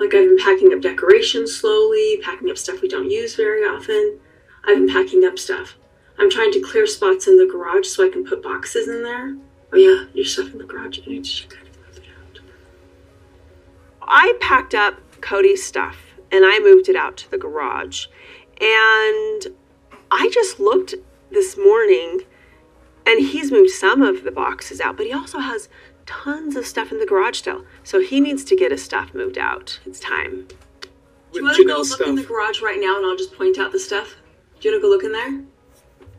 Like, I've been packing up decorations slowly, packing up stuff we don't use very often. I've been packing up stuff. I'm trying to clear spots in the garage so I can put boxes in there. Oh yeah, your stuff in the garage. I need to check it out. I packed up Cody's stuff and I moved it out to the garage. And I just looked this morning and he's moved some of the boxes out, but he also has tons of stuff in the garage still. So he needs to get his stuff moved out. It's time. Do you want to go look in the garage right now and I'll just point out the stuff? Do you want to go look in there?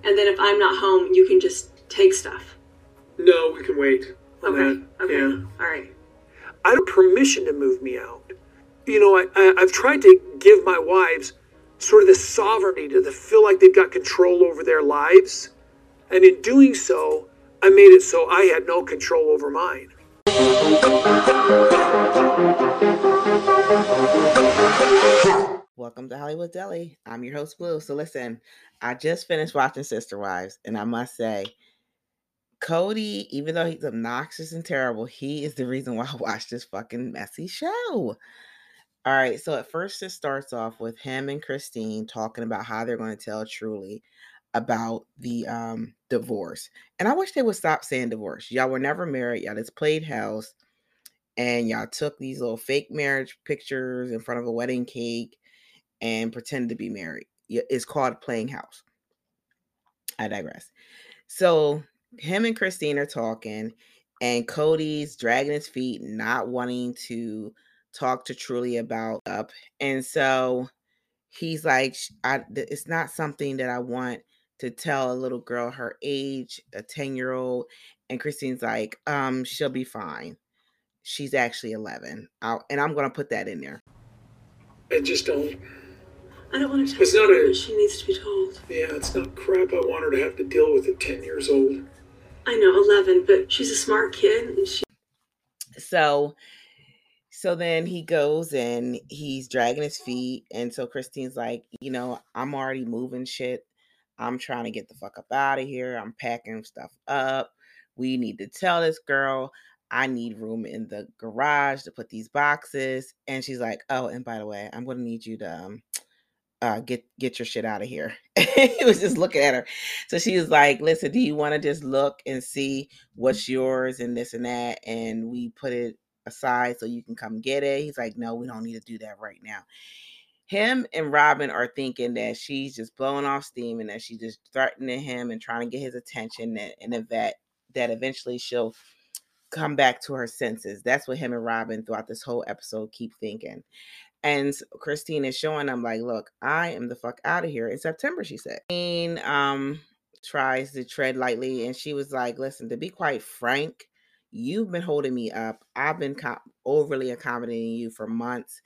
And then if I'm not home, you can just take stuff. No, we can wait. Okay. That. Okay. Yeah. All right. I don't have permission to move me out. You know, I've tried to give my wives sort of the sovereignty to feel like they've got control over their lives. And in doing so, I made it so I had no control over mine. Welcome to Hollywood Deli. I'm your host, Bleu. So listen, I just finished watching Sister Wives, and I must say, Cody, even though he's obnoxious and terrible, he is the reason why I watch this fucking messy show. All right, so at first it starts off with him and Christine talking about how they're going to tell Truly about the divorce. And I wish they would stop saying divorce. Y'all were never married. Y'all just played house. And y'all took these little fake marriage pictures in front of a wedding cake and pretended to be married. It's called playing house. I digress. So him and Christine are talking, and Cody's dragging his feet, not wanting to talk to Truly about up. And so he's like, it's not something that I want to tell a little girl her age, a 10-year-old. And Christine's like, she'll be fine. She's actually 11. And I'm going to put that in there. I just don't. I don't want to tell her that she needs to be told. Yeah, it's not crap I want her to have to deal with at 10 years old. I know, 11, but she's a smart kid. And she... So then he goes and he's dragging his feet. And so Christine's like, you know, I'm already moving shit. I'm trying to get the fuck up out of here. I'm packing stuff up. We need to tell this girl. I need room in the garage to put these boxes. And she's like, oh, and by the way, I'm going to need you to... get your shit out of here. He was just looking at her. So she was like, listen, do you want to just look and see what's yours and this and that? And we put it aside so you can come get it. He's like, no, we don't need to do that right now. Him and Robin are thinking that she's just blowing off steam and that she's just threatening him and trying to get his attention and that eventually she'll come back to her senses. That's what him and Robin throughout this whole episode keep thinking. And Christine is showing them, like, look, I am the fuck out of here in September, she said. Christine tries to tread lightly, and she was like, listen, to be quite frank, you've been holding me up. I've been overly accommodating you for months,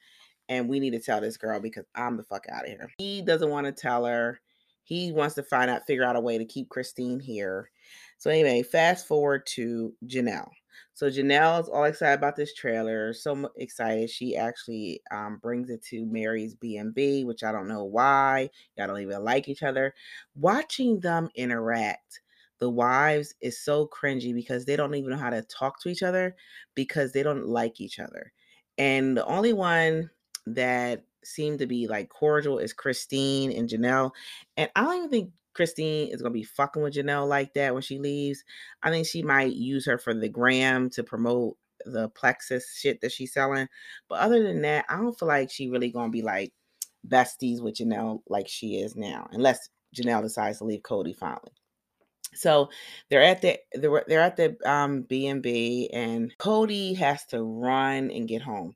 and we need to tell this girl because I'm the fuck out of here. He doesn't want to tell her. He wants to figure out a way to keep Christine here. So anyway, fast forward to Janelle. So Janelle's all excited about this trailer, so excited. She actually brings it to Mary's B&B, which I don't know why. Y'all don't even like each other. Watching them interact, the wives, is so cringy because they don't even know how to talk to each other because they don't like each other. And the only one that seemed to be like cordial is Christine and Janelle. And I don't even think Christine is going to be fucking with Janelle like that when she leaves. I think she might use her for the gram to promote the Plexus shit that she's selling. But other than that, I don't feel like she really going to be like besties with Janelle like she is now, unless Janelle decides to leave Cody finally. So they're at the B&B, and Cody has to run and get home.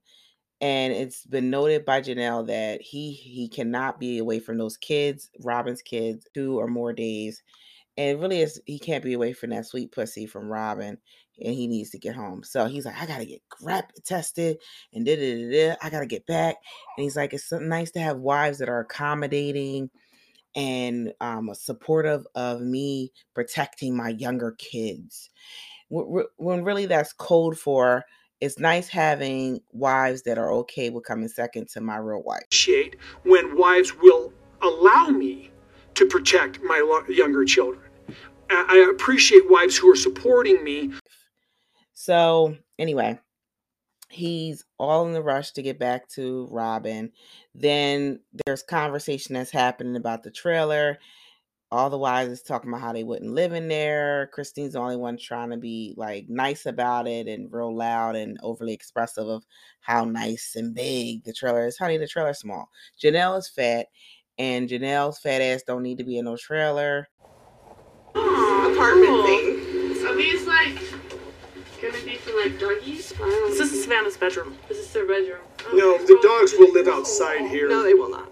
And it's been noted by Janelle that he cannot be away from those kids, Robin's kids, 2 or more days. And really, he can't be away from that sweet pussy from Robin, and he needs to get home. So he's like, I got to get rapid tested, and I got to get back. And he's like, it's so nice to have wives that are accommodating and supportive of me protecting my younger kids. When really that's code for, it's nice having wives that are okay with coming second to my real wife. Appreciate when wives will allow me to protect my younger children. I appreciate wives who are supporting me. So anyway, He's all in the rush to get back to Robin. Then there's conversation that's happening about the trailer. All the wives is talking about how they wouldn't live in there. Christine's the only one trying to be like nice about it and real loud and overly expressive of how nice and big the trailer is. Honey, the trailer's small. Janelle is fat, and Janelle's fat ass don't need to be in no trailer. Apartment thing. So these like gonna be for like doggies? This is Savannah's bedroom. This is their bedroom. No, the dogs will live outside here. No, they will not.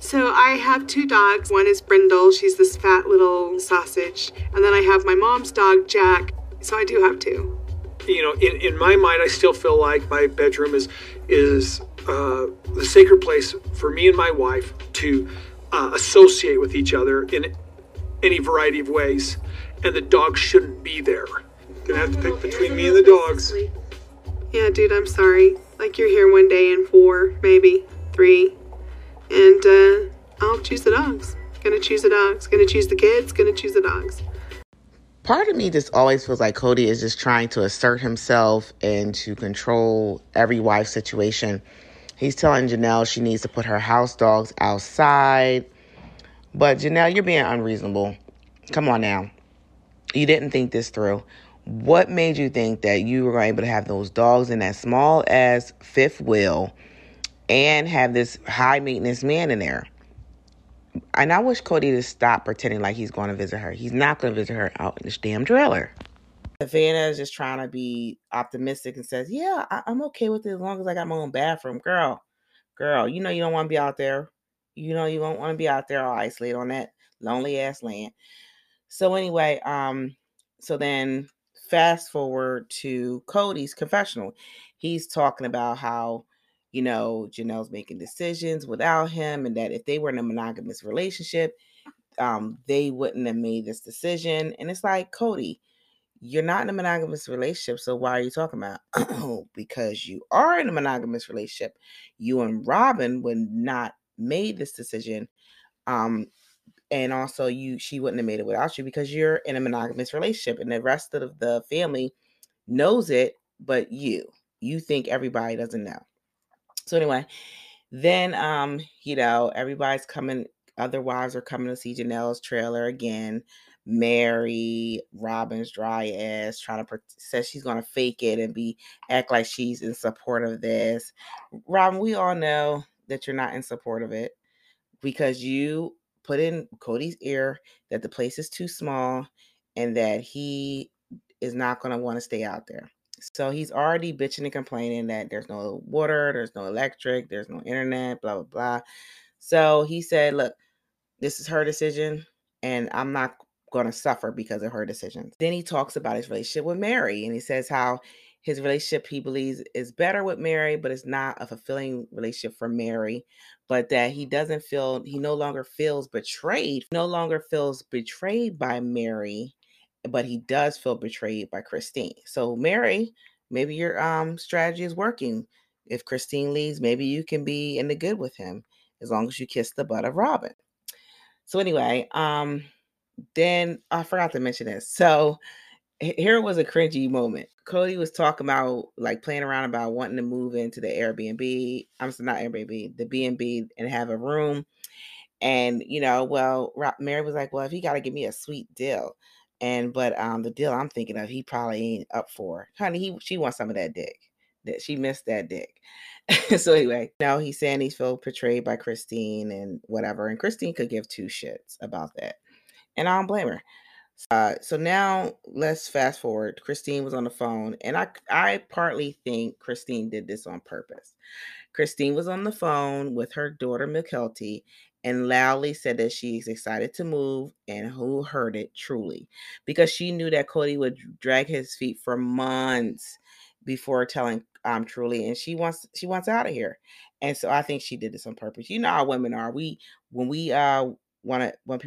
So I have two dogs. One is Brindle. She's this fat little sausage. And then I have my mom's dog, Jack. So I do have two. You know, in my mind, I still feel like my bedroom is the sacred place for me and my wife to associate with each other in any variety of ways. And the dogs shouldn't be there. Gonna have to pick between me and the dogs. Yeah, dude, I'm sorry. Like, you're here one day in 4, maybe 3. And I'll choose the dogs. Gonna choose the dogs. Gonna choose the kids. Gonna choose the dogs. Part of me just always feels like Cody is just trying to assert himself and to control every wife's situation. He's telling Janelle she needs to put her house dogs outside. But Janelle, you're being unreasonable. Come on now. You didn't think this through. What made you think that you were able to have those dogs in that small ass fifth wheel and have this high-maintenance man in there? And I wish Cody to stop pretending like he's going to visit her. He's not going to visit her out in this damn trailer. Savannah is just trying to be optimistic and says, yeah, I'm okay with it as long as I got my own bathroom. Girl, you know you don't want to be out there. You know you don't want to be out there all isolated on that lonely-ass land. So anyway, so then fast forward to Cody's confessional. He's talking about how, you know, Janelle's making decisions without him, and that if they were in a monogamous relationship, they wouldn't have made this decision. And it's like, Cody, you're not in a monogamous relationship, so why are you talking about? Oh, because you are in a monogamous relationship. You and Robin would not made this decision, and also she wouldn't have made it without you because you're in a monogamous relationship, and the rest of the family knows it, but you think everybody doesn't know. So anyway, then, you know, everybody's coming. Other wives are coming to see Janelle's trailer again. Mary, Robin's dry ass, trying to says she's going to fake it and act like she's in support of this. Robin, we all know that you're not in support of it because you put in Cody's ear that the place is too small and that he is not going to want to stay out there. So he's already bitching and complaining that there's no water, there's no electric, there's no internet, blah, blah, blah. So he said, look, this is her decision, and I'm not going to suffer because of her decision. Then he talks about his relationship with Mary, and he says how his relationship, he believes, is better with Mary, but it's not a fulfilling relationship for Mary, but that he no longer feels betrayed, by Mary, but he does feel betrayed by Christine. So Mary, maybe your strategy is working. If Christine leaves, maybe you can be in the good with him as long as you kiss the butt of Robin. So anyway, then I forgot to mention this. So here was a cringy moment. Cody was talking about like playing around about wanting to move into the Airbnb. I'm sorry, not Airbnb, the B&B, and have a room. And, you know, well, Mary was like, well, if he got to give me a sweet deal. But the deal I'm thinking of, he probably ain't up for. Honey, she wants some of that dick. That she missed that dick. So anyway, now he's saying he's feel portrayed by Christine and whatever. And Christine could give two shits about that. And I don't blame her. So now let's fast forward. Christine was on the phone. And I partly think Christine did this on purpose. Christine was on the phone with her daughter, McKelty, and loudly said that she's excited to move, and who heard it truly, because she knew that Cody would drag his feet for months before telling truly, and she wants out of here. And so I think she did this on purpose. You know how women are. We want people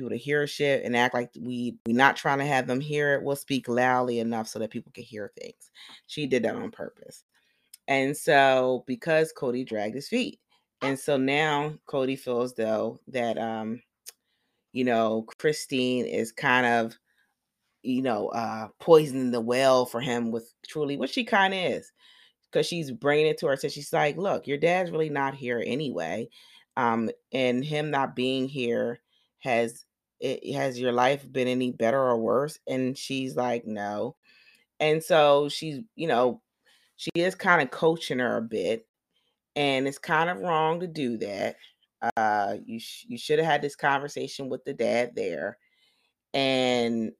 to hear shit and act like we're not trying to have them hear it. We'll speak loudly enough so that people can hear things. She did that on purpose. And so because Cody dragged his feet. And so now Cody feels, though, that, you know, Christine is kind of, you know, poisoning the well for him with truly, which she kind of is. because she's bringing it to her. So she's like, look, your dad's really not here anyway. And him not being here, has your life been any better or worse? And she's like, no. And so she's, she is kind of coaching her a bit, and it's kind of wrong to do that. You should have had this conversation with the dad there. And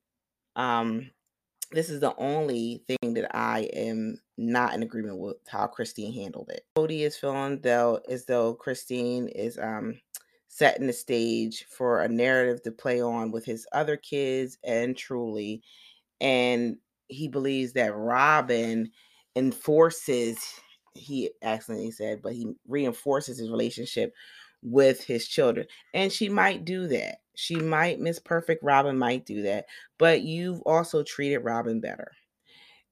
this is the only thing that I am not in agreement with how Christine handled it. Cody is feeling as though Christine is setting the stage for a narrative to play on with his other kids and Truly. And he believes that Robin reinforces his relationship with his children. And she might do that. Miss Perfect Robin might do that, but you've also treated Robin better.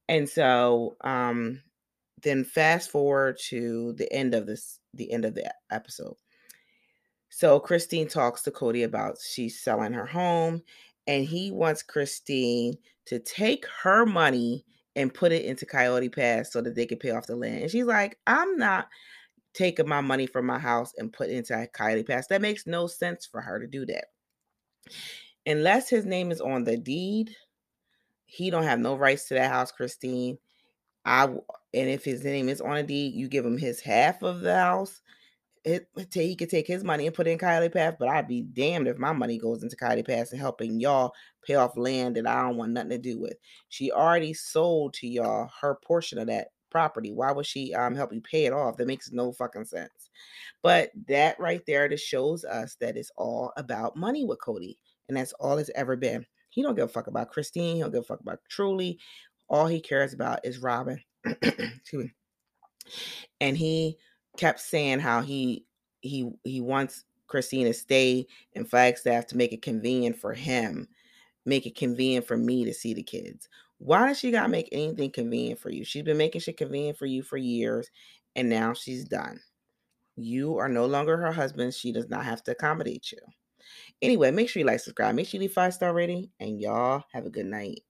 And so then fast forward to the end of the episode. So Christine talks to Cody about she's selling her home, and he wants Christine to take her money and put it into Coyote Pass so that they can pay off the land. And she's like, I'm not taking my money from my house and put it into Coyote Pass. That makes no sense for her to do that. Unless his name is on the deed, he don't have no rights to that house, Christine. And if his name is on a deed, you give him his half of the house. He could take his money and put it in Coyote Pass, but I'd be damned if my money goes into Coyote Pass and helping y'all pay off land that I don't want nothing to do with. She already sold to y'all her portion of that property. Why would she help you pay it off? That makes no fucking sense. But that right there just shows us that it's all about money with Cody, and that's all it's ever been. He don't give a fuck about Christine. He don't give a fuck about Truly. All he cares about is Robin. Excuse me. And he kept saying how he wants Christine to stay in Flagstaff to make it convenient for him, make it convenient for me to see the kids. Why does she gotta make anything convenient for you? She's been making shit convenient for you for years, and now she's done. You are no longer her husband. She does not have to accommodate you. Anyway, make sure you like, subscribe, make sure you leave 5-star rating, and y'all have a good night.